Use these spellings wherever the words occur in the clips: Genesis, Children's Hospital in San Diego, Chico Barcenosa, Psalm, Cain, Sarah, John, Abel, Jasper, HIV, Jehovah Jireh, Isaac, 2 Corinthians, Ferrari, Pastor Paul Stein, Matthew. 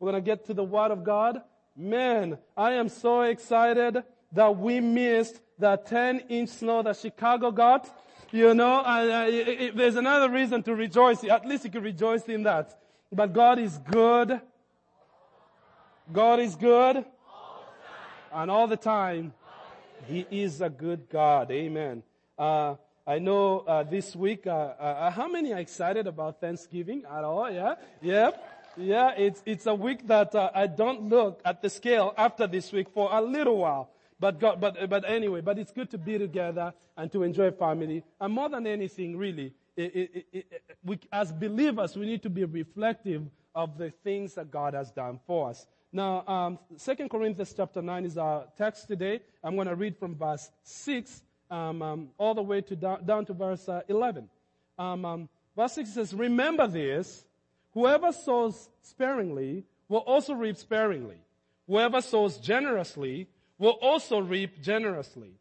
We're going to get to the Word of God. Man, I am so excited that we missed that 10-inch snow that Chicago got. You know, there's another reason to rejoice. At least you can rejoice in that. But God is good. God is good. And all the time. He is a good God. Amen. I know this week, how many are excited about Thanksgiving at all? Yeah? Yep. Yeah, it's a week that I don't look at the scale after this week for a little while. But it's good to be together and to enjoy family. And more than anything, really, we as believers, we need to be reflective of the things that God has done for us. Now, 2 Corinthians chapter 9 is our text today. I'm going to read from verse 6 all the way to down to verse 11. Verse 6 says, "Remember this. Whoever sows sparingly will also reap sparingly. Whoever sows generously will also reap generously.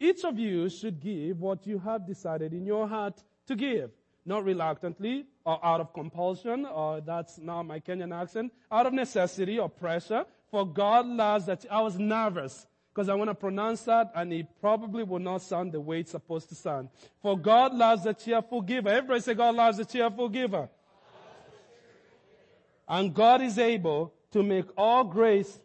Each of you should give what you have decided in your heart to give, not reluctantly or out of compulsion," or that's now my Kenyan accent, "out of necessity or pressure, for God loves that." I was nervous because I want to pronounce that, and it probably will not sound the way it's supposed to sound. "For God loves a cheerful giver." Everybody say, "God loves a cheerful giver." "And God is able to make all grace,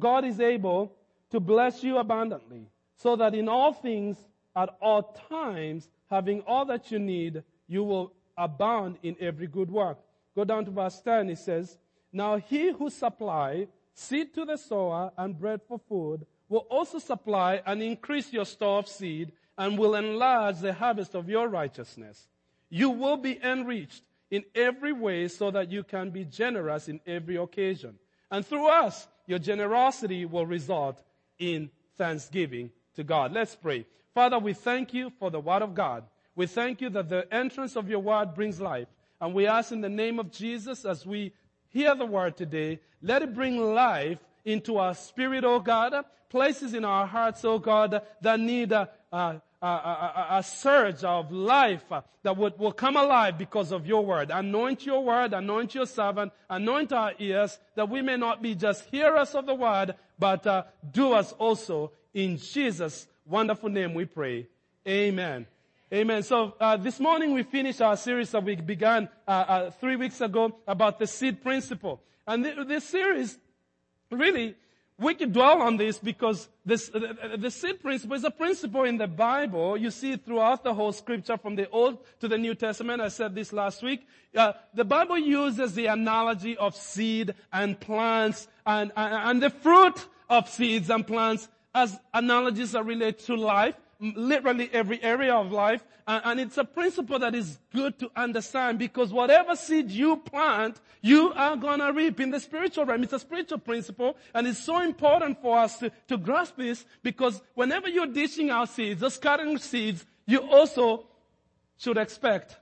God is able to bless you abundantly, so that in all things, at all times, having all that you need, you will abound in every good work." Go down to verse 10, it says, "Now he who supplies seed to the sower and bread for food will also supply and increase your store of seed and will enlarge the harvest of your righteousness. You will be enriched in every way so that you can be generous in every occasion. And through us, your generosity will result in thanksgiving to God." Let's pray. Father, we thank you for the Word of God. We thank you that the entrance of your Word brings life. And we ask in the name of Jesus, as we hear the Word today, let it bring life into our spirit, O God, places in our hearts, O God, that need a surge of life that will come alive because of your Word. Anoint your Word, anoint your servant, anoint our ears, that we may not be just hearers of the Word, but doers also. In Jesus' wonderful name we pray. Amen. Amen. So this morning we finished our series that we began 3 weeks ago about the seed principle. And this series, really, we can dwell on this because the seed principle is a principle in the Bible. You see it throughout the whole Scripture, from the Old to the New Testament. I said this last week. The Bible uses the analogy of seed and plants and the fruit of seeds and plants as analogies that relate to life, literally every area of life. And it's a principle that is good to understand, because whatever seed you plant, you are going to reap in the spiritual realm. It's a spiritual principle, and it's so important for us to grasp this, because whenever you're dishing out seeds, those scattering seeds, you also should expect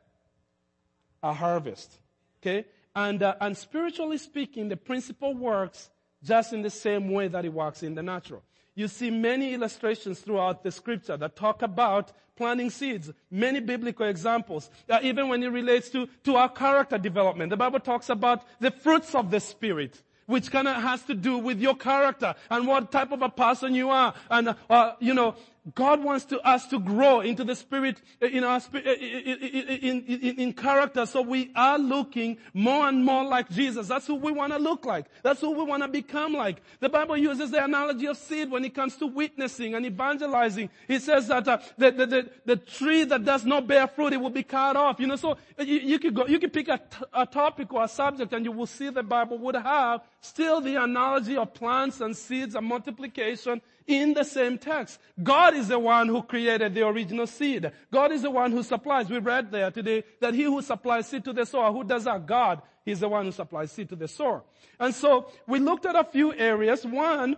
a harvest. Okay? And spiritually speaking, the principle works just in the same way that it works in the natural. You see many illustrations throughout the Scripture that talk about planting seeds, many biblical examples, even when it relates to our character development. The Bible talks about the fruits of the Spirit, which kind of has to do with your character and what type of a person you are. And, you know, God wants us to grow into the Spirit, in our in character, so we are looking more and more like Jesus. That's who we want to look like. That's who we want to become like. The Bible uses the analogy of seed when it comes to witnessing and evangelizing. It says that the tree that does not bear fruit, it will be cut off. You know, so you could pick a topic or a subject, and you will see the Bible would have still the analogy of plants and seeds and multiplication in the same text. God is the one who created the original seed. God is the one who supplies. We read there today that he who supplies seed to the sower, who does that? God. He's the one who supplies seed to the sower. And so we looked at a few areas. One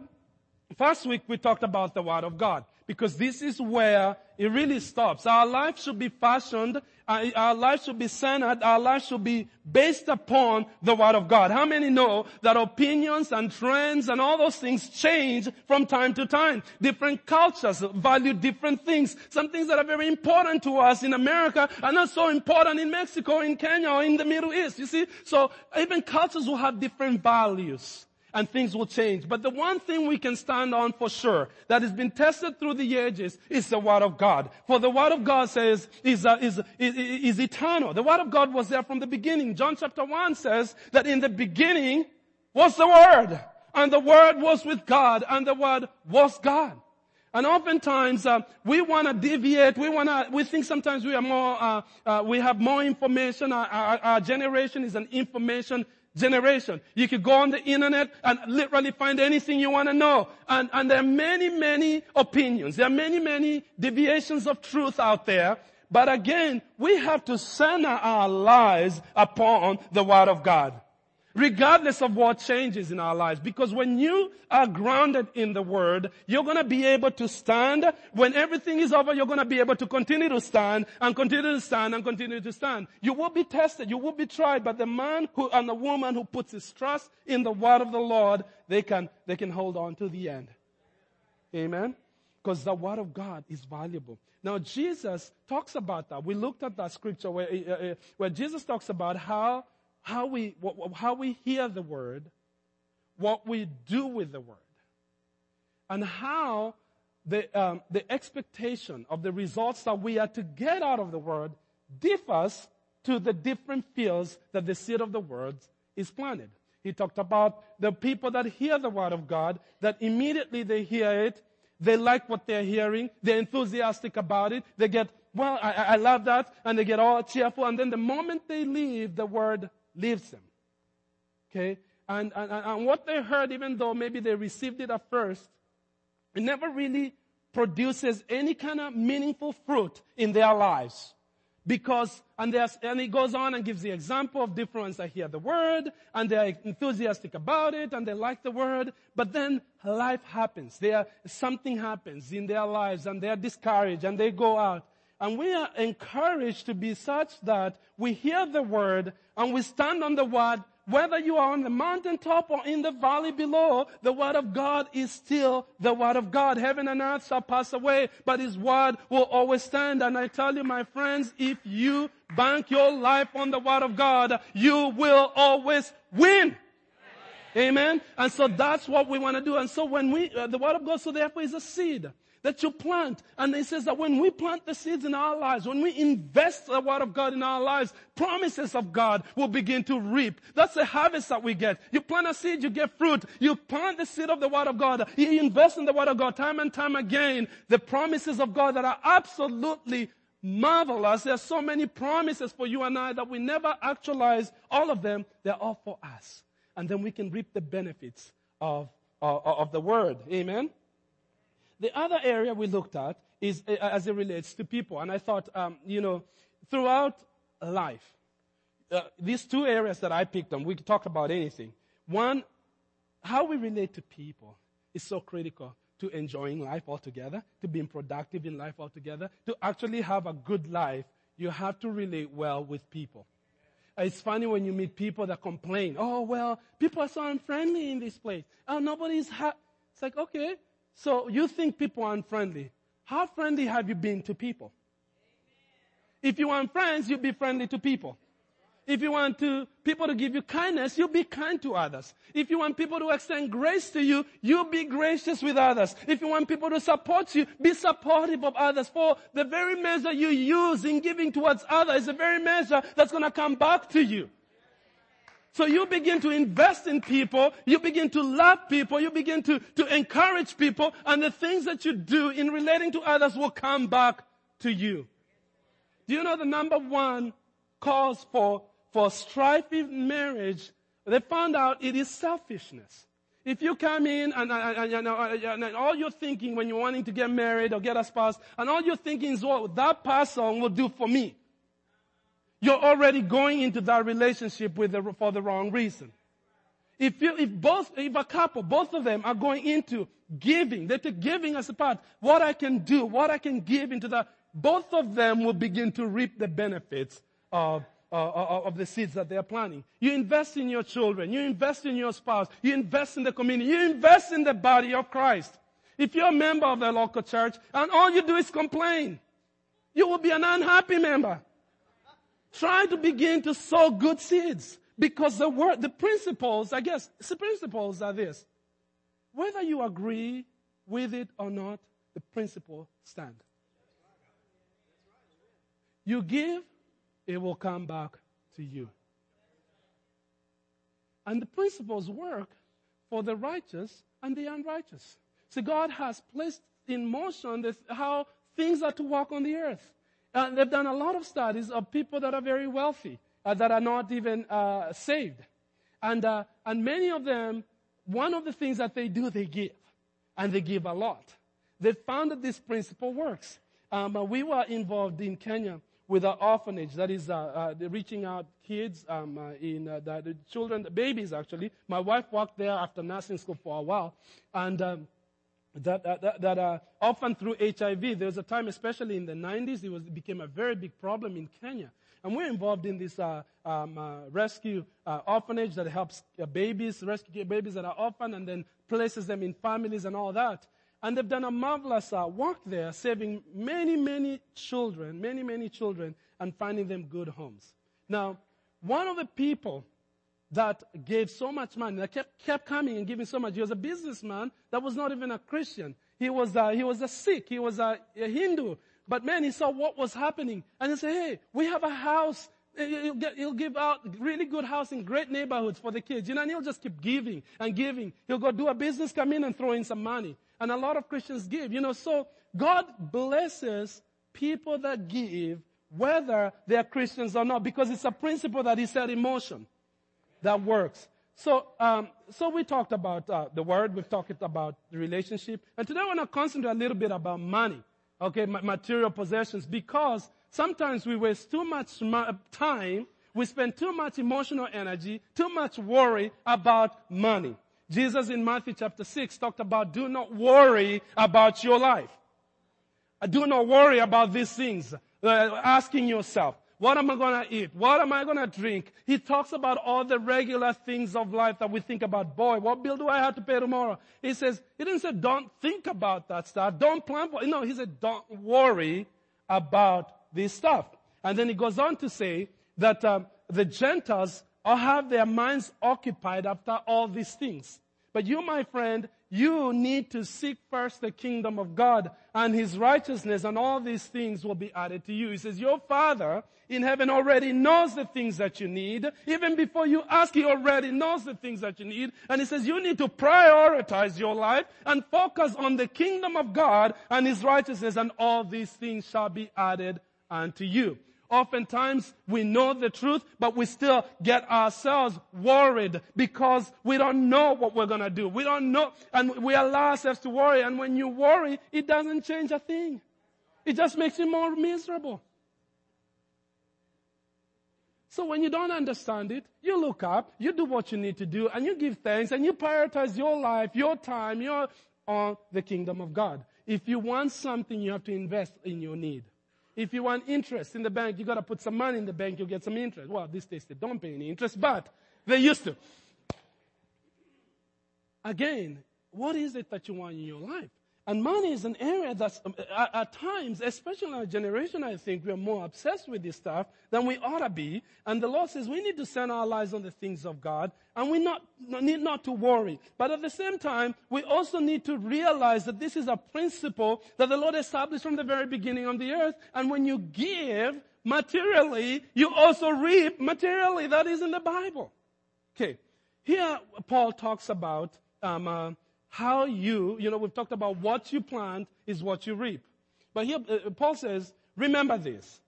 First week we talked about the Word of God, because this is where it really stops. Our life should be fashioned, our life should be centered, our life should be based upon the Word of God. How many know that opinions and trends and all those things change from time to time? Different cultures value different things. Some things that are very important to us in America are not so important in Mexico, in Kenya, or in the Middle East, you see? So even cultures will have different values. And things will change. But the one thing we can stand on for sure that has been tested through the ages is the Word of God. For the Word of God says is eternal. The Word of God was there from the beginning. John chapter 1 says that in the beginning was the Word. And the Word was with God. And the Word was God. And oftentimes we want to deviate. We think sometimes we are more. We have more information. Our generation is an information generation. You could go on the internet and literally find anything you want to know. And there are many, many opinions. There are many, many deviations of truth out there. But again, we have to center our lives upon the Word of God, regardless of what changes in our lives. Because when you are grounded in the Word, you're going to be able to stand. When everything is over, you're going to be able to continue to stand and continue to stand and continue to stand. You will be tested. You will be tried. But the man who and the woman who puts his trust in the Word of the Lord, they can hold on to the end. Amen? Because the Word of God is valuable. Now, Jesus talks about that. We looked at that scripture where Jesus talks about how we hear the Word, what we do with the Word, and how the expectation of the results that we are to get out of the Word differs to the different fields that the seed of the Word is planted. He talked about the people that hear the Word of God, that immediately they hear it, they like what they're hearing, they're enthusiastic about it, they get, well, I love that, and they get all cheerful, and then the moment they leave, the Word leaves them. Okay? And what they heard, even though maybe they received it at first, it never really produces any kind of meaningful fruit in their lives. Because, and he goes on and gives the example of different ones that hear the Word, and they're enthusiastic about it, and they like the Word, but then life happens. Something happens in their lives, and they're discouraged, and they go out. And we are encouraged to be such that we hear the Word and we stand on the Word. Whether you are on the mountaintop or in the valley below, the Word of God is still the Word of God. Heaven and earth shall pass away, but His Word will always stand. And I tell you, my friends, if you bank your life on the Word of God, you will always win. Amen? And so that's what we want to do. And so when the Word of God, so therefore is a seed that you plant. And it says that when we plant the seeds in our lives, when we invest the Word of God in our lives, promises of God will begin to reap. That's the harvest that we get. You plant a seed, you get fruit. You plant the seed of the Word of God. You invest in the Word of God time and time again. The promises of God that are absolutely marvelous. There are so many promises for you and I that we never actualize all of them. They're all for us. And then we can reap the benefits of the Word. Amen? The other area we looked at is as it relates to people. And I thought, throughout life, these two areas that I picked on, we could talk about anything. One, how we relate to people is so critical to enjoying life altogether, to being productive in life altogether. To actually have a good life, you have to relate well with people. It's funny when you meet people that complain, oh, well, people are so unfriendly in this place. Oh, nobody's happy. It's like, okay. So you think people are unfriendly. How friendly have you been to people? If you want friends, you'll be friendly to people. If you want people to give you kindness, you'll be kind to others. If you want people to extend grace to you, you'll be gracious with others. If you want people to support you, be supportive of others. For the very measure you use in giving towards others is the very measure that's going to come back to you. So you begin to invest in people, you begin to love people, you begin to encourage people, and the things that you do in relating to others will come back to you. Do you know the number one cause for strife in marriage? They found out it is selfishness. If you come in and all you're thinking when you're wanting to get married or get a spouse, and all you're thinking is what that person will do for me, you're already going into that relationship for the wrong reason. If a couple, both of them are going into giving, they take giving as a part, what I can do, what I can give into that, both of them will begin to reap the benefits of the seeds that they are planting. You invest in your children, you invest in your spouse, you invest in the community, you invest in the body of Christ. If you're a member of the local church and all you do is complain, you will be an unhappy member. Try to begin to sow good seeds. Because the principles, I guess, the principles are this. Whether you agree with it or not, the principle stands. You give, it will come back to you. And the principles work for the righteous and the unrighteous. See, God has placed in motion how things are to work on the earth. And they've done a lot of studies of people that are very wealthy. That are not even saved. And many of them, one of the things that they do, they give. And they give a lot. They found that this principle works. We were involved in Kenya with an orphanage that is reaching out kids, the children, the babies actually. My wife worked there after nursing school for a while. And often through HIV, there was a time, especially in the 90s, it became a very big problem in Kenya. And we're involved in this rescue orphanage that helps babies, rescue babies that are orphaned, and then places them in families and all that. And they've done a marvelous work there, saving many, many children, and finding them good homes. Now, one of the people that gave so much money, that kept coming and giving so much, he was a businessman that was not even a Christian. He was a Sikh. He was a Hindu. But man, he saw what was happening. And he said, hey, we have a house. He'll give out really good house in great neighborhoods for the kids. You know, and he'll just keep giving and giving. He'll go do a business, come in and throw in some money. And a lot of Christians give. You know, so God blesses people that give, whether they are Christians or not, because it's a principle that he set in motion that works. So we talked about the word. We've talked about the relationship. And today I want to concentrate a little bit about money. Okay, material possessions, because sometimes we waste too much time, we spend too much emotional energy, too much worry about money. Jesus in Matthew chapter 6 talked about do not worry about your life. Do not worry about these things, asking yourself, what am I going to eat? What am I going to drink? He talks about all the regular things of life that we think about. Boy, what bill do I have to pay tomorrow? He says, he didn't say don't think about that stuff. Don't plan for it. No, he said don't worry about this stuff. And then he goes on to say that the Gentiles all have their minds occupied after all these things. But you, my friend, you need to seek first the kingdom of God and his righteousness, and all these things will be added to you. He says, your Father in heaven already knows the things that you need. Even before you ask, he already knows the things that you need. And he says, you need to prioritize your life and focus on the kingdom of God and his righteousness, and all these things shall be added unto you. Oftentimes, we know the truth, but we still get ourselves worried because we don't know what we're going to do. We don't know, and we allow ourselves to worry. And when you worry, it doesn't change a thing. It just makes you more miserable. So when you don't understand it, you look up, you do what you need to do, and you give thanks, and you prioritize your life, your time, your on the kingdom of God. If you want something, you have to invest in your need. If you want interest in the bank, you got to put some money in the bank, you'll get some interest. Well, these days they don't pay any interest, but they used to. Again, what is it that you want in your life? And money is an area that's, at times, especially in our generation, I think, we are more obsessed with this stuff than we ought to be. And the Lord says we need to center our lives on the things of God, and we need not to worry. But at the same time, we also need to realize that this is a principle that the Lord established from the very beginning on the earth. And when you give materially, you also reap materially. That is in the Bible. Okay. Here, Paul talks about how you know, we've talked about what you plant is what you reap. But here, Paul says, remember this.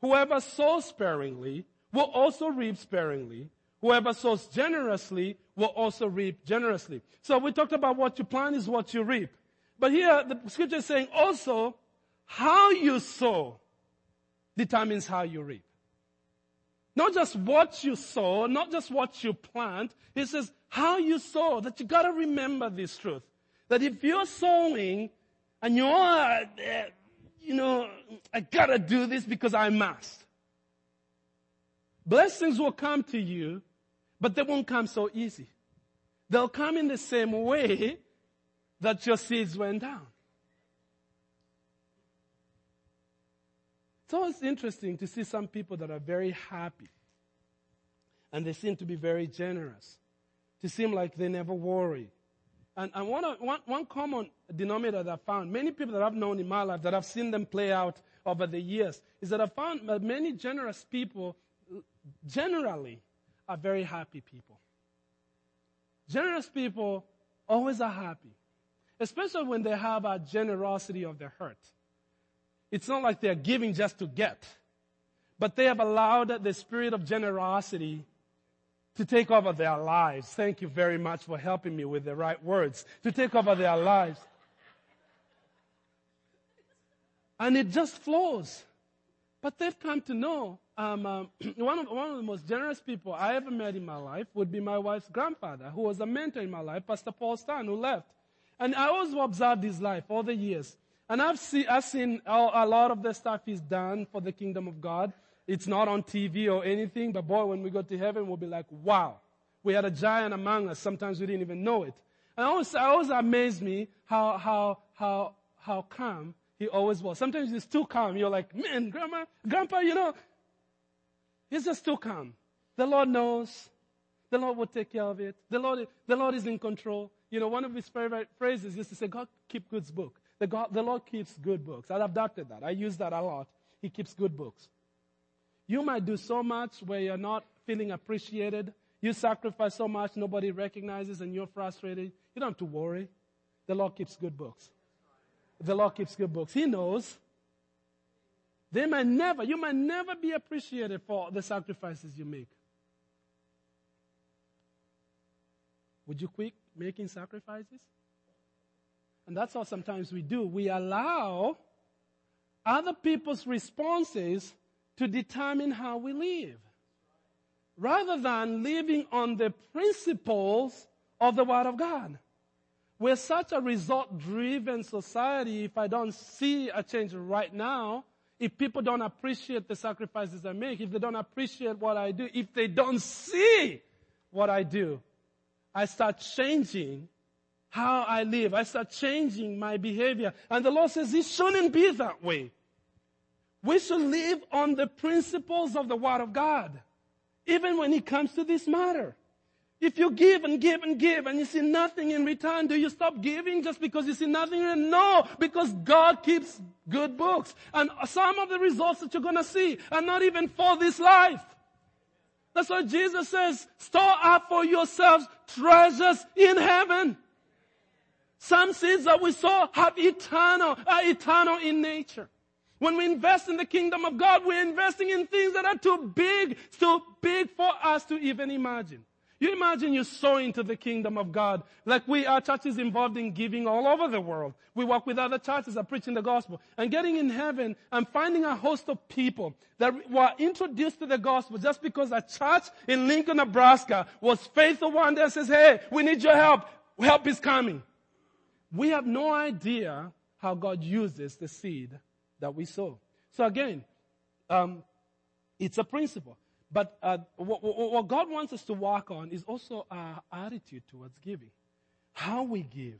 Whoever sows sparingly will also reap sparingly. Whoever sows generously will also reap generously. So we talked about what you plant is what you reap. But here, the scripture is saying also, how you sow determines how you reap. Not just what you sow, not just what you plant. He says, how you sow, that you got to remember this truth. That if you're sowing and you're, I got to do this because I must. Blessings will come to you, but they won't come so easy. They'll come in the same way that your seeds went down. It's always interesting to see some people that are very happy and they seem to be very generous, to seem like they never worry. And one common denominator that I found, many people that I've known in my life, that I've seen them play out over the years, is that I found that many generous people generally are very happy people. Generous people always are happy, especially when they have a generosity of their heart. It's not like they're giving just to get, but they have allowed the spirit of generosity to take over their lives. Thank you very much for helping me with the right words. To take over their lives. And it just flows. But they've come to know, one of the most generous people I ever met in my life would be my wife's grandfather, who was a mentor in my life, Pastor Paul Stein, who left. And I always observed his life all the years. And I've seen a lot of the stuff he's done for the kingdom of God. It's not on TV or anything, but boy, when we go to heaven, we'll be like, wow, we had a giant among us. Sometimes we didn't even know it. And I always amazed me how calm he always was. Sometimes he's too calm. You're like, man, grandpa, he's just too calm. The Lord knows. The Lord will take care of it. The Lord is in control. One of his favorite phrases is to say, God keep good books. The Lord keeps good books. I've adopted that. I use that a lot. He keeps good books. You might do so much where you're not feeling appreciated. You sacrifice so much nobody recognizes and you're frustrated. You don't have to worry. The Lord keeps good books. The Lord keeps good books. He knows. You might never be appreciated for the sacrifices you make. Would you quit making sacrifices? And that's all sometimes we do. We allow other people's responses to determine how we live, rather than living on the principles of the Word of God. We're such a result-driven society. If I don't see a change right now, if people don't appreciate the sacrifices I make, if they don't appreciate what I do, if they don't see what I do, I start changing how I live. I start changing my behavior. And the Lord says it shouldn't be that way. We should live on the principles of the Word of God, even when it comes to this matter. If you give and give and give and you see nothing in return, do you stop giving just because you see nothing? No, because God keeps good books. And some of the results that you're going to see are not even for this life. That's why Jesus says, store up for yourselves treasures in heaven. Some seeds that we sow are eternal in nature. When we invest in the kingdom of God, we're investing in things that are too big for us to even imagine. You imagine you sow into the kingdom of God. Like our church is involved in giving all over the world. We work with other churches that are preaching the gospel. And getting in heaven and finding a host of people that were introduced to the gospel just because a church in Lincoln, Nebraska was faithful one day and says, hey, we need your help. Help is coming. We have no idea how God uses the seed that we sow. So again, it's a principle. But what God wants us to work on is also our attitude towards giving, how we give.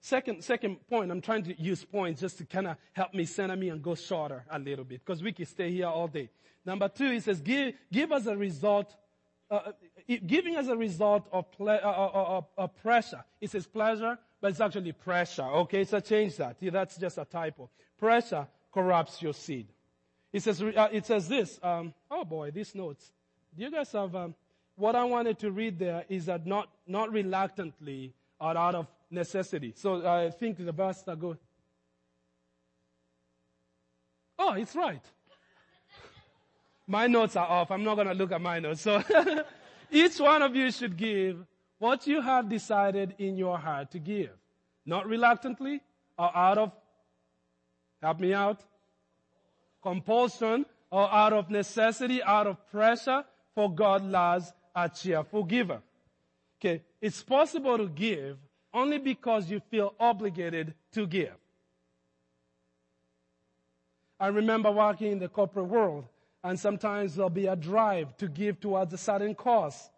Second point. I'm trying to use points just to kind of help me center me and go shorter a little bit because we can stay here all day. Number two, he says, give as a result. Giving as a result of pressure. It says pleasure, but it's actually pressure. Okay, so change that. Yeah, that's just a typo. Pressure corrupts your seed. It says this. Oh boy, these notes. Do you guys have what I wanted to read there is that not reluctantly or out of necessity. So I think the verse that goes. Oh, it's right. My notes are off. I'm not going to look at my notes. So each one of you should give what you have decided in your heart to give, not reluctantly or out of, help me out, compulsion or out of necessity, out of pressure, for God loves a cheerful giver. Okay, it's possible to give only because you feel obligated to give. I remember working in the corporate world, and sometimes there'll be a drive to give towards a certain cause.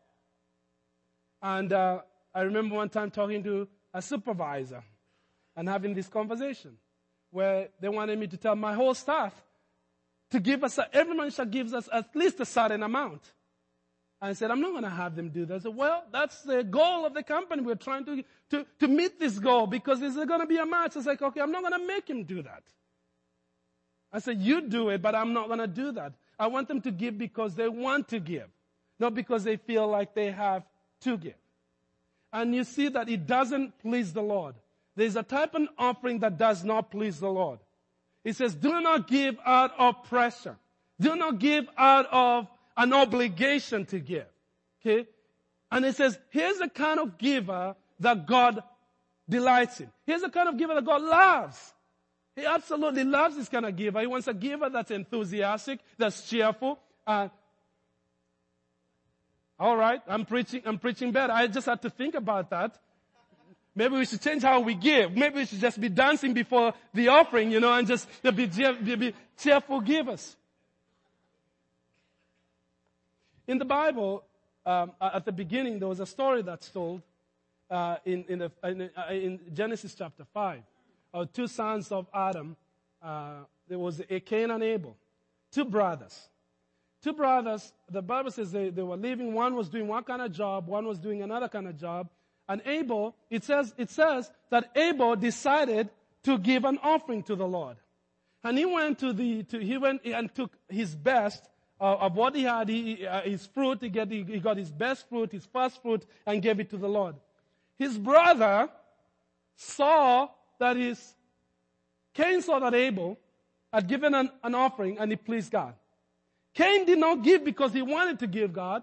And I remember one time talking to a supervisor and having this conversation where they wanted me to tell my whole staff to give us, every manager gives us at least a certain amount. I said, I'm not going to have them do that. I said, well, that's the goal of the company. We're trying to meet this goal because there's going to be a match. I was like, okay, I'm not going to make him do that. I said, you do it, but I'm not going to do that. I want them to give because they want to give, not because they feel like they have to give. And you see that it doesn't please the Lord. There's a type of offering that does not please the Lord. It says, do not give out of pressure. Do not give out of an obligation to give. Okay? And it says, here's the kind of giver that God delights in. Here's the kind of giver that God loves. He absolutely loves this kind of giver. He wants a giver that's enthusiastic, that's cheerful. All right, I'm preaching better. I just had to think about that. Maybe we should change how we give. Maybe we should just be dancing before the offering, you know, and just be cheerful givers. In the Bible, at the beginning, there was a story that's told in Genesis chapter 5. Two sons of Adam, there was Cain and Abel, two brothers. Two brothers, the Bible says they were living. One was doing one kind of job, one was doing another kind of job. And Abel, it says that Abel decided to give an offering to the Lord. And he went and took his best of what he had, his fruit. He got his best fruit, his first fruit, and gave it to the Lord. His brother Cain saw that Abel had given an offering and it pleased God. Cain did not give because he wanted to give God.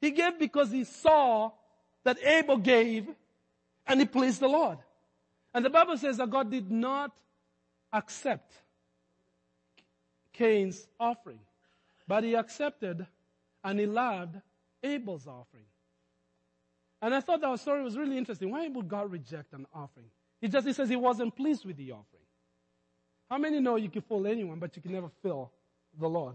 He gave because he saw that Abel gave and it pleased the Lord. And the Bible says that God did not accept Cain's offering, but he accepted and he loved Abel's offering. And I thought that story was really interesting. Why would God reject an offering? He says he wasn't pleased with the offering. How many know you can fool anyone, but you can never fool the Lord?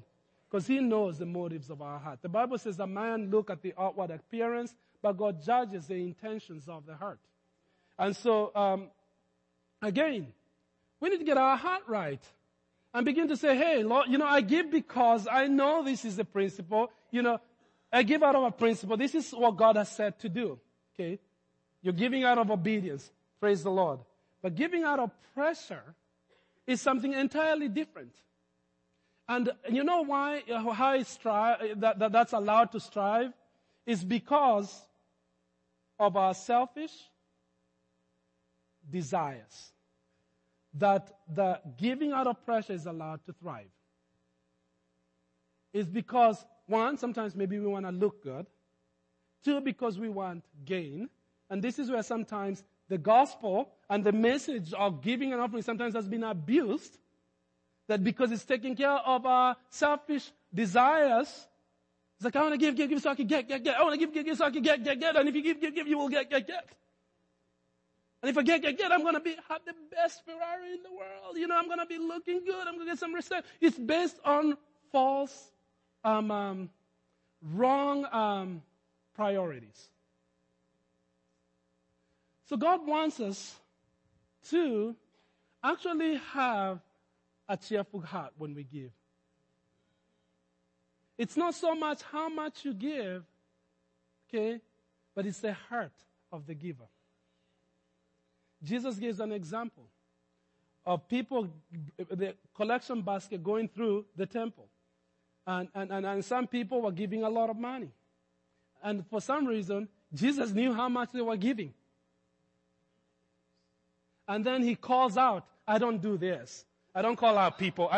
Because he knows the motives of our heart. The Bible says a man look at the outward appearance, but God judges the intentions of the heart. And so, again, we need to get our heart right and begin to say, hey, Lord, you know, I give because I know this is the principle. You know, I give out of a principle. This is what God has said to do. Okay? You're giving out of obedience. Praise the Lord. But giving out of pressure is something entirely different. And you know why, how it's that's allowed to strive? Is because of our selfish desires. That the giving out of pressure is allowed to thrive. It's because, one, sometimes maybe we want to look good. Two, because we want gain. And this is where sometimes the gospel and the message of giving and offering sometimes has been abused, that because it's taking care of our selfish desires, it's like, I want to give, so I can get. I want to give, so I can get. And if you give, you will get. And if I get, I'm going to have the best Ferrari in the world. You know, I'm going to be looking good. I'm going to get some respect. It's based on false, wrong priorities. So God wants us to actually have a cheerful heart when we give. It's not so much how much you give, okay, but it's the heart of the giver. Jesus gives an example of people, the collection basket going through the temple. And some people were giving a lot of money. And for some reason, Jesus knew how much they were giving. And then he calls out, I don't do this. I don't call out people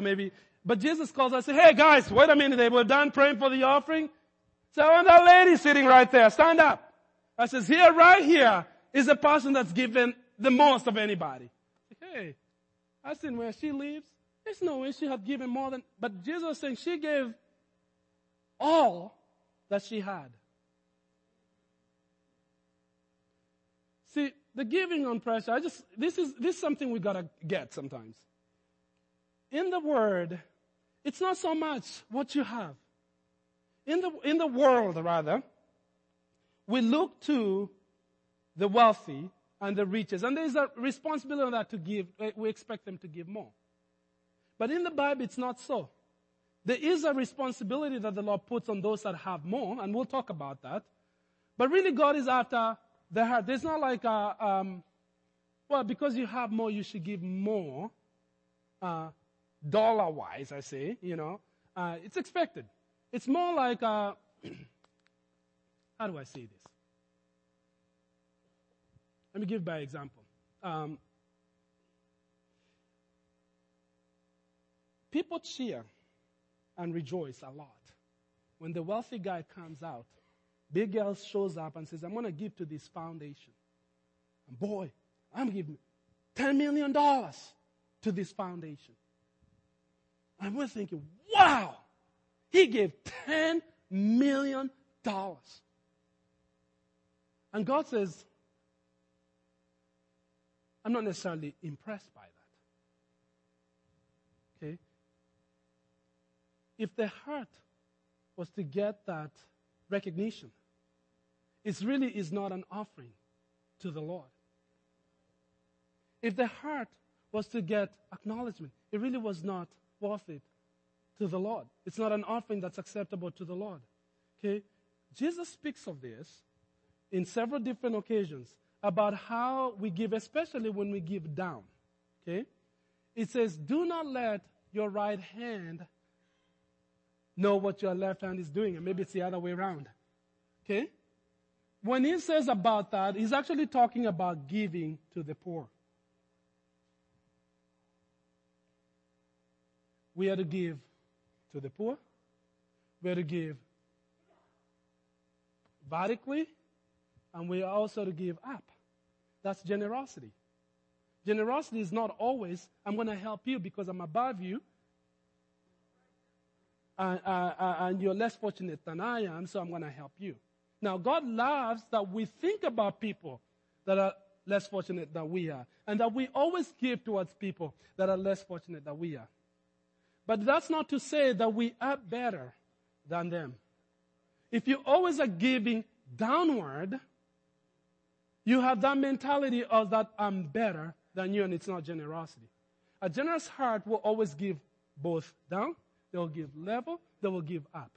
maybe. But Jesus calls out and says, hey guys, wait a minute. They were done praying for the offering. So I want that lady sitting right there. Stand up. I says, here, right here is the person that's given the most of anybody. Hey, I seen where she lives. There's no way she had given more than, but Jesus saying she gave all that she had. See, the giving on pressure, this is something we gotta get sometimes. In the Word, it's not so much what you have. In the world, rather, we look to the wealthy and the riches, and there is a responsibility on that to give. We expect them to give more. But in the Bible, it's not so. There is a responsibility that the Lord puts on those that have more, and we'll talk about that. But really, God is after the heart. There's not like because you have more, you should give more, dollar-wise, I say, it's expected. It's more like, how do I say this? Let me give by example. People cheer and rejoice a lot when the wealthy guy comes out. Big girl shows up and says, I'm going to give to this foundation. And boy, I'm giving $10 million to this foundation. And we're thinking, wow, he gave $10 million. And God says, I'm not necessarily impressed by that. Okay? If the heart was to get that recognition, it really is not an offering to the Lord. If the heart was to get acknowledgement, it really was not worth it to the Lord. It's not an offering that's acceptable to the Lord. Okay? Jesus speaks of this in several different occasions about how we give, especially when we give down. Okay? It says, do not let your right hand know what your left hand is doing. And maybe it's the other way around. Okay? When he says about that, he's actually talking about giving to the poor. We are to give to the poor. We are to give vertically, and we are also to give up. That's generosity. Generosity is not always, I'm going to help you because I'm above you, and you're less fortunate than I am, so I'm going to help you. Now, God loves that we think about people that are less fortunate than we are, and that we always give towards people that are less fortunate than we are. But that's not to say that we are better than them. If you always are giving downward, you have that mentality of that I'm better than you, and it's not generosity. A generous heart will always give both down, they will give level, they will give up.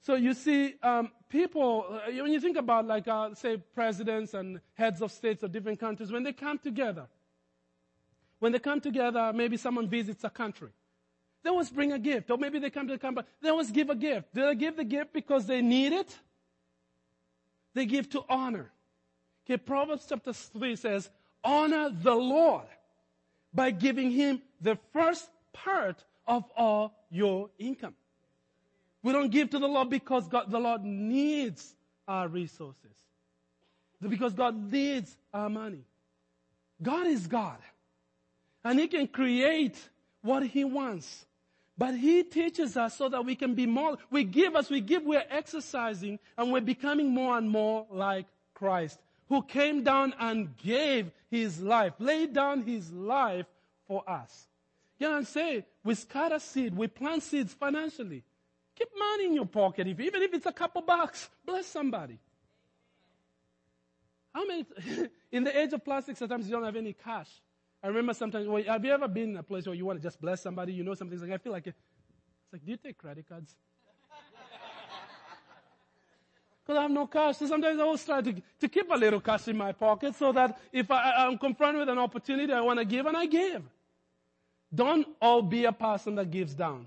So you see, people, when you think about say presidents and heads of states of different countries, when they come together, maybe someone visits a country. They always bring a gift. Or maybe they come to the company. They always give a gift. Do they give the gift because they need it? They give to honor. Okay, Proverbs chapter 3 says, honor the Lord by giving him the first part of all your income. We don't give to the Lord because the Lord needs our resources. Because God needs our money. God is God. And he can create what he wants. But he teaches us so that we can be more. We're exercising, and we're becoming more and more like Christ, who came down and gave his life, laid down his life for us. You know what I'm saying? We scatter seed, we plant seeds financially. Keep money in your pocket, even if it's a couple bucks. Bless somebody. How many, in the age of plastic, sometimes you don't have any cash. I remember sometimes, have you ever been in a place where you want to just bless somebody? Something's like, I feel like it's like, do you take credit cards? Because I have no cash. So sometimes I always try to keep a little cash in my pocket so that if I'm confronted with an opportunity, I want to give, and I give. Don't all be a person that gives down.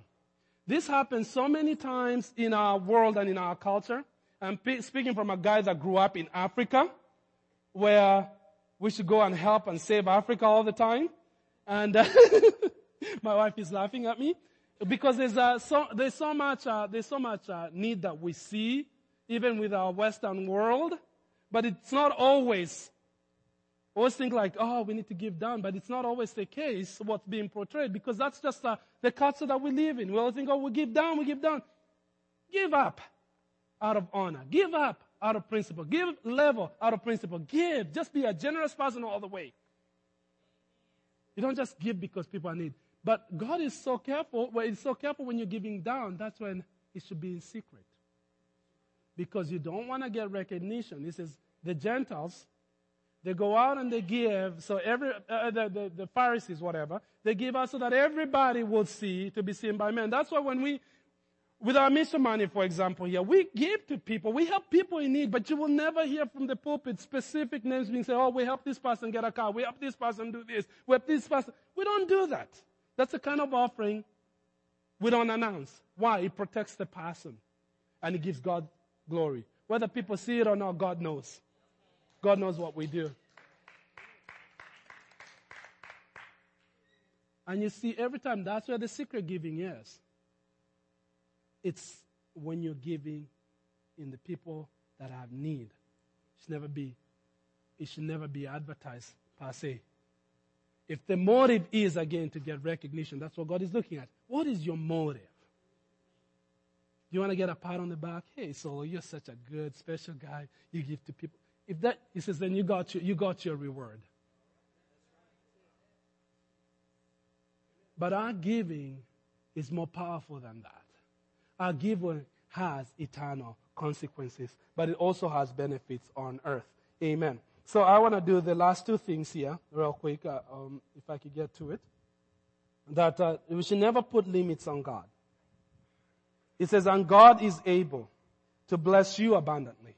This happens so many times in our world and in our culture. I'm speaking from a guy that grew up in Africa, where we should go and help and save Africa all the time. And my wife is laughing at me because there's so much need that we see even with our Western world, but it's not always Always think like, oh, we need to give down, but it's not always the case what's being portrayed, because that's just the culture that we live in. We always think, oh, we give down. Give up out of honor. Give up out of principle. Give level out of principle. Give. Just be a generous person all the way. You don't just give because people are in need. But God is so careful. Well, it's so careful when you're giving down. That's when it should be in secret. Because you don't want to get recognition. This is the Gentiles. They go out and they give, so the Pharisees, whatever, they give out so that everybody will see, to be seen by men. That's why when we, with our mission money, for example, here, we give to people, we help people in need, but you will never hear from the pulpit specific names being said, oh, we help this person get a car, we help this person do this, we help this person. We don't do that. That's the kind of offering we don't announce. Why? It protects the person, and it gives God glory. Whether people see it or not, God knows. God knows what we do. And you see, every time, that's where the secret giving is. It's when you're giving in the people that have need. It should never be advertised per se. If the motive is, again, to get recognition, that's what God is looking at. What is your motive? Do you want to get a pat on the back? Hey, Solo, you're such a good, special guy. You give to people. If that, he says, then you got your reward. But our giving is more powerful than that. Our giving has eternal consequences, but it also has benefits on earth. Amen. So I want to do the last two things here real quick, if I could get to it. That we should never put limits on God. It says, and God is able to bless you abundantly,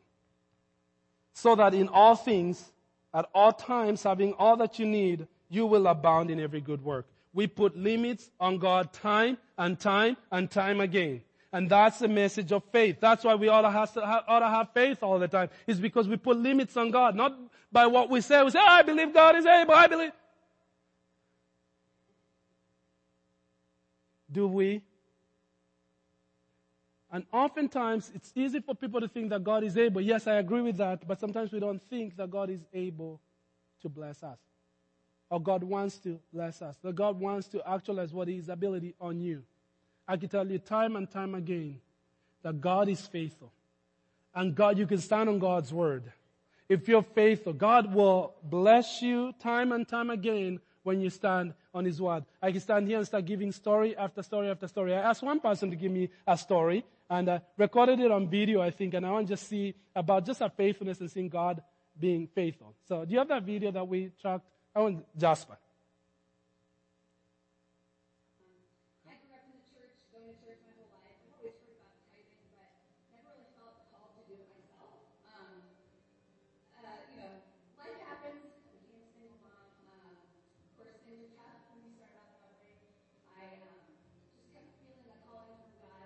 so that in all things, at all times, having all that you need, you will abound in every good work. We put limits on God time and time and time again. And that's the message of faith. That's why we ought to have faith all the time. It's because we put limits on God, not by what we say. We say, I believe God is able, I believe. Do we? And oftentimes, it's easy for people to think that God is able. Yes, I agree with that, but sometimes we don't think that God is able to bless us. Or God wants to bless us. That God wants to actualize what His ability on you. I can tell you time and time again that God is faithful. And God, you can stand on God's word. If you're faithful, God will bless you time and time again when you stand on His word. I can stand here and start giving story after story after story. I asked one person to give me a story. And I recorded it on video, I think, and I want to just see about just our faithfulness and seeing God being faithful. So do you have that video that we tracked? I want Jasper. I grew up in the church, going to church my whole life. I've always heard about tithing, but never really felt called to do it myself. Life happens. I became a single mom. Of course, things were tough when we started out that way. I just kept feeling a calling from God.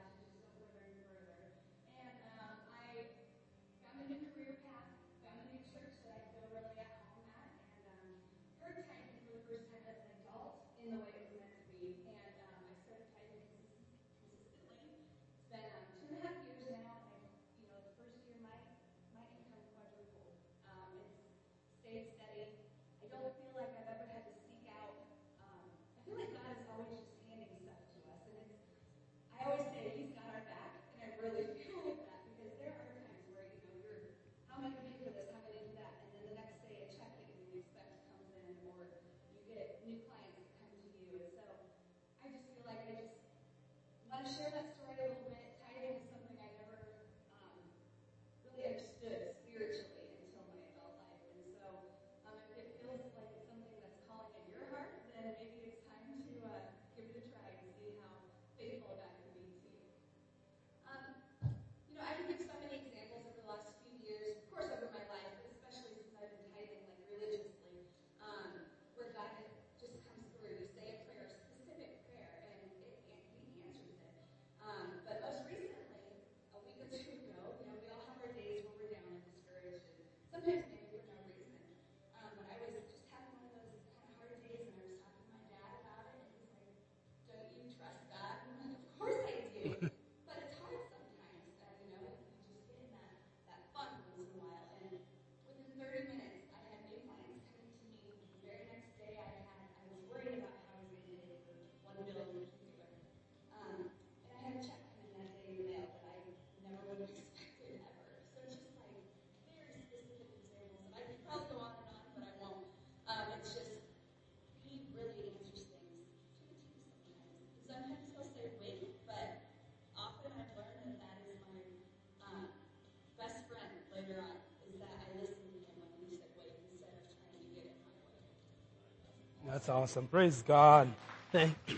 That's awesome. Praise God. Thank you.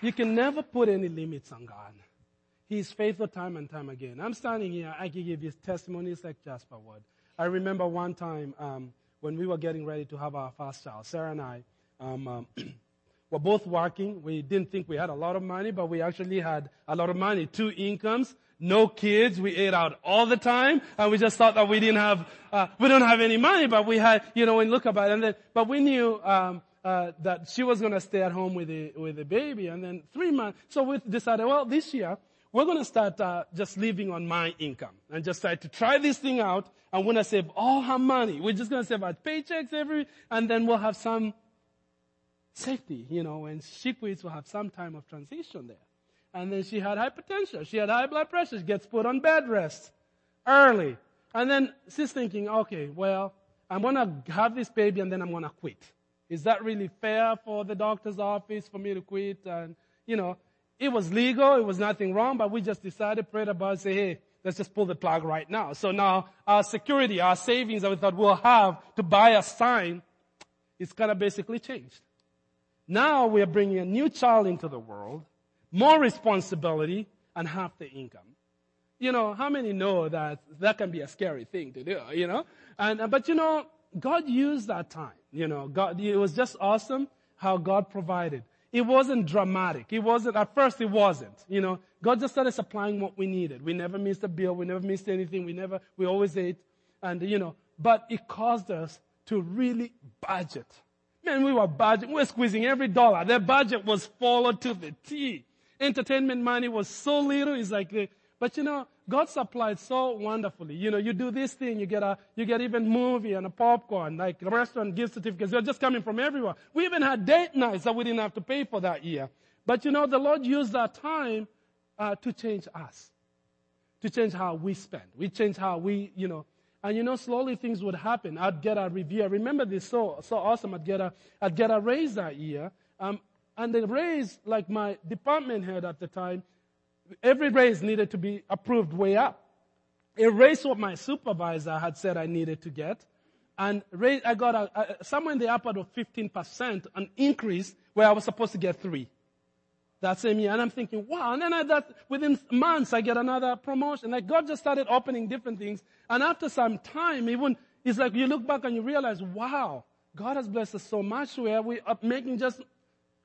You can never put any limits on God. He is faithful time and time again. I'm standing here. I can give you testimonies like Jasper would. I remember one time when we were getting ready to have our first child, Sarah and I were both working. We didn't think we had a lot of money, but we actually had a lot of money, 2 incomes, no kids. We ate out all the time, and we just thought that we don't have any money, but we had, and look about it. And then, but we knew that she was going to stay at home with the baby. And then 3 months, so we decided, well, this year, we're going to start just living on my income and just try to try this thing out. I'm going to save all her money. We're just going to save our paychecks and then we'll have some safety, when she quits, we'll have some time of transition there. And then she had hypertension. She had high blood pressure. She gets put on bed rest early. And then she's thinking, okay, well, I'm going to have this baby and then I'm going to quit. Is that really fair for the doctor's office for me to quit? And, it was legal. It was nothing wrong. But we just decided, prayed about it, say, hey, let's just pull the plug right now. So now our security, our savings that we thought we'll have to buy a sign, it's kind of basically changed. Now we are bringing a new child into the world, more responsibility, and half the income. How many know that can be a scary thing to do, But, God used that time. God, it was just awesome how God provided. It wasn't dramatic. At first it wasn't. God just started supplying what we needed. We never missed a bill. We never missed anything. We always ate. And, but it caused us to really budget. Man, we were budgeting. We were squeezing every dollar. Their budget was followed to the T. Entertainment money was so little. It's like, but God supplied so wonderfully. You do this thing, you get even movie and a popcorn, like a restaurant gift certificates. They're just coming from everywhere. We even had date nights that we didn't have to pay for that year. But the Lord used that time, to change us. To change how we spend. We change how we, and slowly things would happen. I'd get a review. I remember this so awesome. I'd get a raise that year. And the raise, like my department head at the time, every raise needed to be approved way up. It raised what my supervisor had said I needed to get. And I got somewhere in the upward of 15%, an increase where I was supposed to get 3. That same year. And I'm thinking, wow. And then within months, I get another promotion. Like God just started opening different things. And after some time, it's like you look back and you realize, wow, God has blessed us so much where we are making just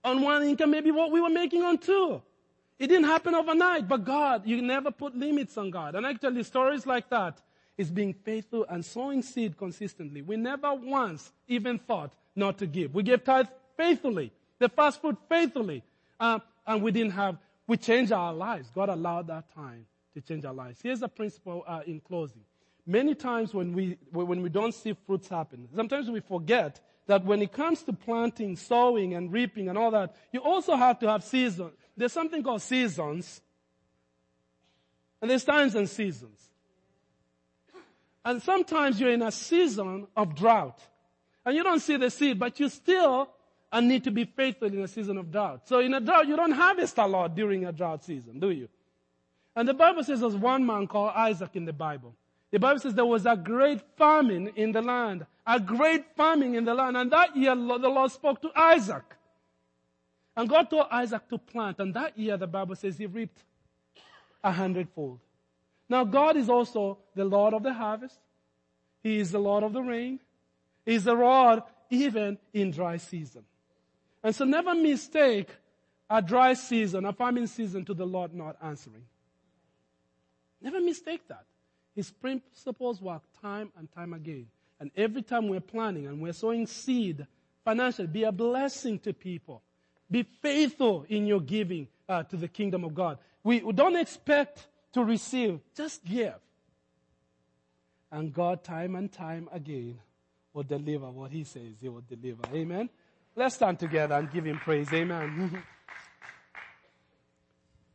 on one income, maybe what we were making on 2. It didn't happen overnight, but God, you never put limits on God. And actually, stories like that is being faithful and sowing seed consistently. We never once even thought not to give. We gave tithe faithfully, the fast food faithfully, and we changed our lives. God allowed that time to change our lives. Here's the principle in closing. Many times when we don't see fruits happen, sometimes we forget that when it comes to planting, sowing, and reaping and all that, you also have to have seasons. There's something called seasons, and there's times and seasons. And sometimes you're in a season of drought, and you don't see the seed, but you still need to be faithful in a season of drought. So in a drought, you don't harvest a lot during a drought season, do you? And the Bible says there's one man called Isaac in the Bible. The Bible says there was a great famine in the land, and that year the Lord spoke to Isaac. And God told Isaac to plant. And that year, the Bible says he reaped 100-fold. Now, God is also the Lord of the harvest. He is the Lord of the rain. He is the Lord even in dry season. And so never mistake a dry season, a famine season, to the Lord not answering. Never mistake that. His principles work time and time again. And every time we're planting and we're sowing seed financially, be a blessing to people. Be faithful in your giving to the kingdom of God. We don't expect to receive. Just give. And God, time and time again, will deliver what he says he will deliver. Amen? Let's stand together and give him praise. Amen.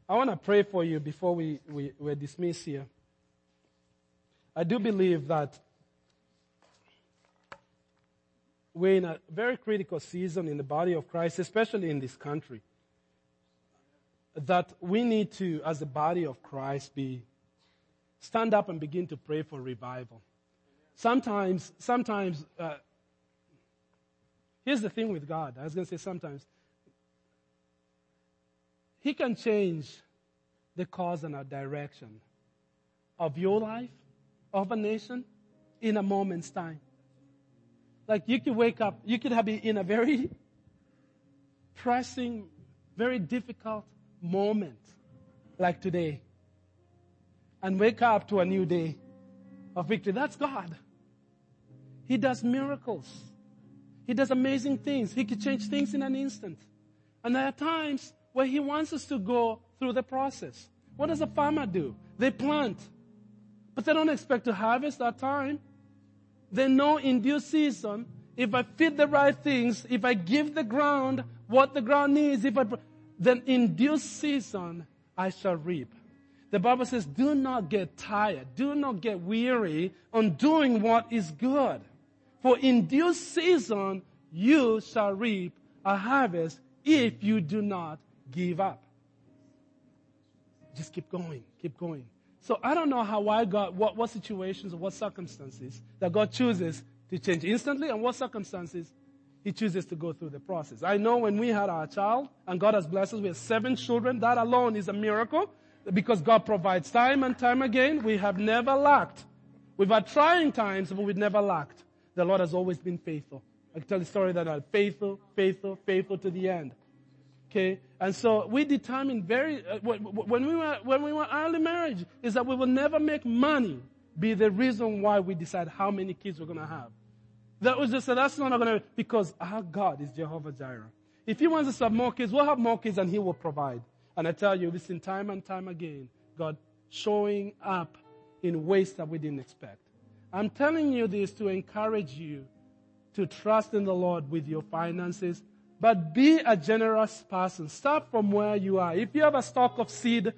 I want to pray for you before we're dismissed here. I do believe that we're in a very critical season in the body of Christ, especially in this country, that we need to, as the body of Christ, stand up and begin to pray for revival. Sometimes, here's the thing with God. I was going to say sometimes. He can change the course and our direction of your life, of a nation, in a moment's time. Like you could wake up, you could have been in a very pressing, very difficult moment like today, and wake up to a new day of victory. That's God. He does miracles. He does amazing things. He can change things in an instant. And there are times where He wants us to go through the process. What does a farmer do? They plant, but they don't expect to harvest that time. They know in due season, if I feed the right things, if I give the ground what the ground needs, then in due season, I shall reap. The Bible says, do not get tired. Do not get weary on doing what is good. For in due season, you shall reap a harvest if you do not give up. Just keep going, keep going. So I don't know how I got, what situations or what circumstances that God chooses to change instantly and what circumstances He chooses to go through the process. I know when we had our child and God has blessed us, we have 7 children. That alone is a miracle because God provides time and time again. We have never lacked. We've had trying times, but we've never lacked. The Lord has always been faithful. I can tell the story that I'm faithful, faithful, faithful to the end. Okay? And so we determined when we were early marriage is that we will never make money be the reason why we decide how many kids we're going to have. That was just, that's not going to, because our God is Jehovah Jireh. If He wants us to have more kids, we'll have more kids and He will provide. And I tell you, listen, time and time again, God showing up in ways that we didn't expect. I'm telling you this to encourage you to trust in the Lord with your finances, but be a generous person. Start from where you are. If you have a stock of seed,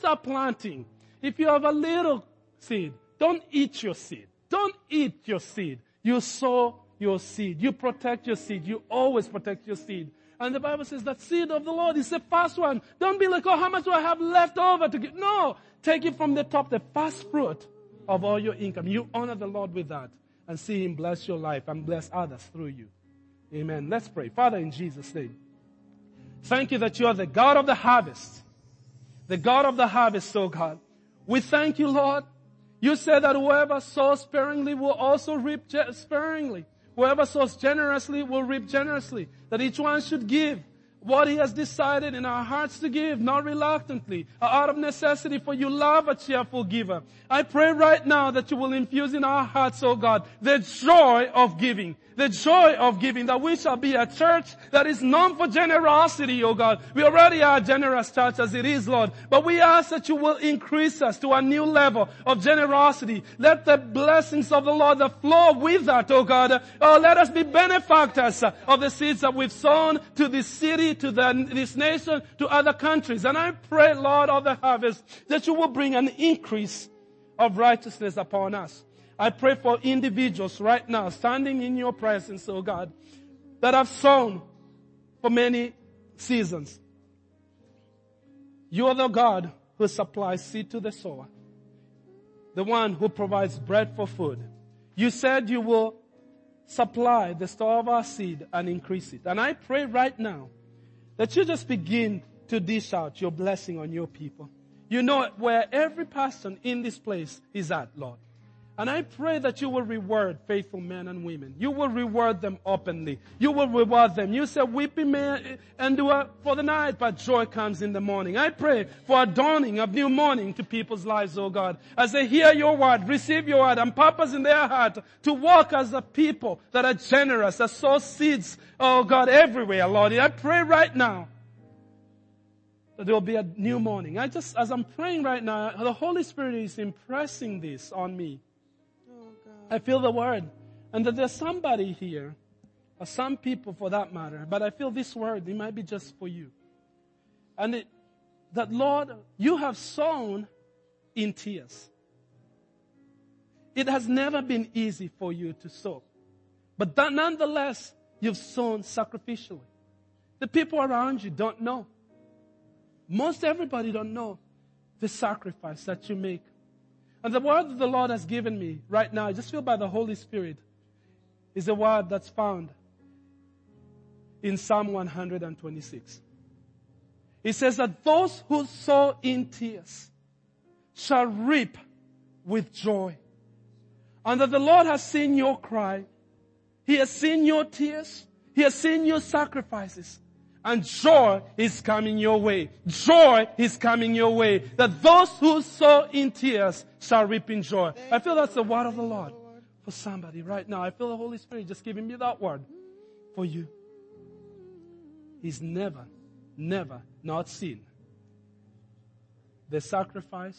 start planting. If you have a little seed, don't eat your seed. Don't eat your seed. You sow your seed. You protect your seed. You always protect your seed. And the Bible says that seed of the Lord is the first one. Don't be like, oh, how much do I have left over to give? No, take it from the top, the first fruit of all your income. You honor the Lord with that and see Him bless your life and bless others through you. Amen. Let's pray. Father, in Jesus' name, thank You that You are the God of the harvest. The God of the harvest, oh God. We thank You, Lord. You said that whoever sows sparingly will also reap sparingly. Whoever sows generously will reap generously. That each one should give what he has decided in our hearts to give, not reluctantly, or out of necessity, for You love a cheerful giver. I pray right now that You will infuse in our hearts, oh God, the joy of giving. The joy of giving, that we shall be a church that is known for generosity, oh God. We already are a generous church as it is, Lord. But we ask that You will increase us to a new level of generosity. Let the blessings of the Lord that flow with that, oh God. Oh, let us be benefactors of the seeds that we've sown to this city, to this nation, to other countries. And I pray, Lord of the harvest, that You will bring an increase of righteousness upon us. I pray for individuals right now standing in Your presence, oh God, that have sown for many seasons. You are the God who supplies seed to the sower, the one who provides bread for food. You said You will supply the store of our seed and increase it. And I pray right now that You just begin to dish out Your blessing on Your people. You know where every person in this place is at, Lord. And I pray that You will reward faithful men and women. You will reward them openly. You will reward them. You say, weeping may endure for the night, but joy comes in the morning. I pray for a dawning of new morning to people's lives, oh God. As they hear Your word, receive Your word, and purpose in their heart to walk as a people that are generous, that sow seeds, oh God, everywhere, Lord. I pray right now that there will be a new morning. As I'm praying right now, the Holy Spirit is impressing this on me. I feel the word, and that there's somebody here, or some people for that matter, but I feel this word, it might be just for you. And that Lord, you have sown in tears. It has never been easy for you to sow, but that nonetheless, you've sown sacrificially. The people around you don't know. Most everybody don't know the sacrifice that you make. And the word that the Lord has given me right now, I just feel by the Holy Spirit, is a word that's found in Psalm 126. It says that those who sow in tears shall reap with joy. And that the Lord has seen your cry. He has seen your tears. He has seen your sacrifices. And joy is coming your way. Joy is coming your way. That those who sow in tears shall reap in joy. I feel that's the word of the Lord for somebody right now. I feel the Holy Spirit just giving me that word for you. He's never not seen the sacrifice,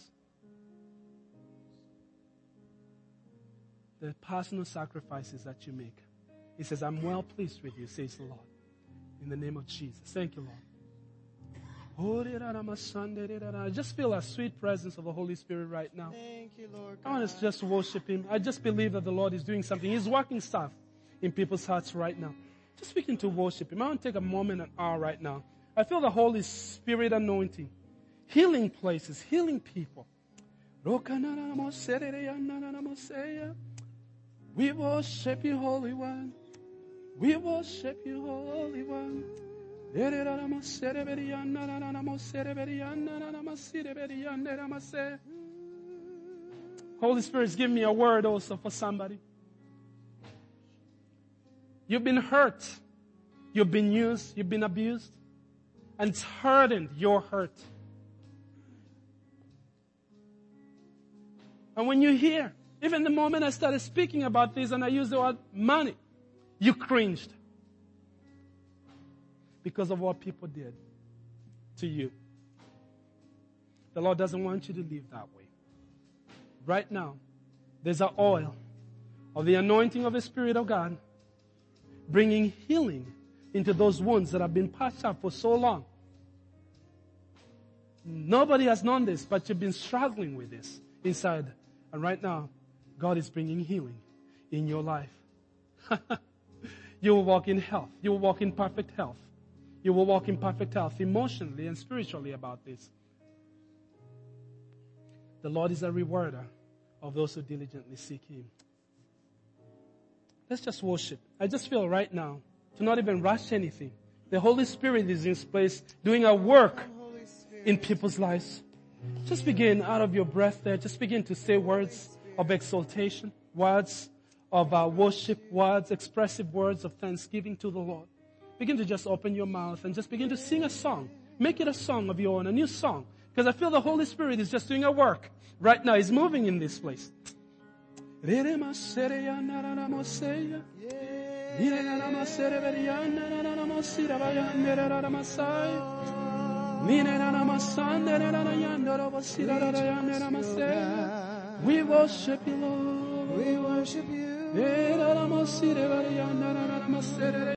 the personal sacrifices that you make. He says, I'm well pleased with you, says the Lord. In the name of Jesus. Thank you, Lord. I just feel a sweet presence of the Holy Spirit right now. Thank you, Lord. I want to just worship Him. I just believe that the Lord is doing something. He's working stuff in people's hearts right now. Just begin to worship Him. I want to take a moment, an hour right now. I feel the Holy Spirit anointing, healing places, healing people. We worship You, Holy One. We worship You, Holy One. Holy Spirit's giving me a word also for somebody. You've been hurt. You've been used. You've been abused. And it's hurting your hurt. And when you hear, even the moment I started speaking about this and I used the word money, you cringed because of what people did to you. The Lord doesn't want you to live that way. Right now, there's an oil of the anointing of the Spirit of God bringing healing into those wounds that have been patched up for so long. Nobody has known this, but you've been struggling with this inside. And right now, God is bringing healing in your life. You will walk in health. You will walk in perfect health. You will walk in perfect health emotionally and spiritually about this. The Lord is a rewarder of those who diligently seek Him. Let's just worship. I just feel right now to not even rush anything. The Holy Spirit is in this place doing a work in people's lives. Just begin out of your breath there. Just begin to say words of exaltation, words of our worship, words, expressive words of thanksgiving to the Lord. Begin to just open your mouth and just begin to sing a song. Make it a song of your own, a new song. Because I feel the Holy Spirit is just doing a work right now. He's moving in this place. We worship You, Lord. We worship You.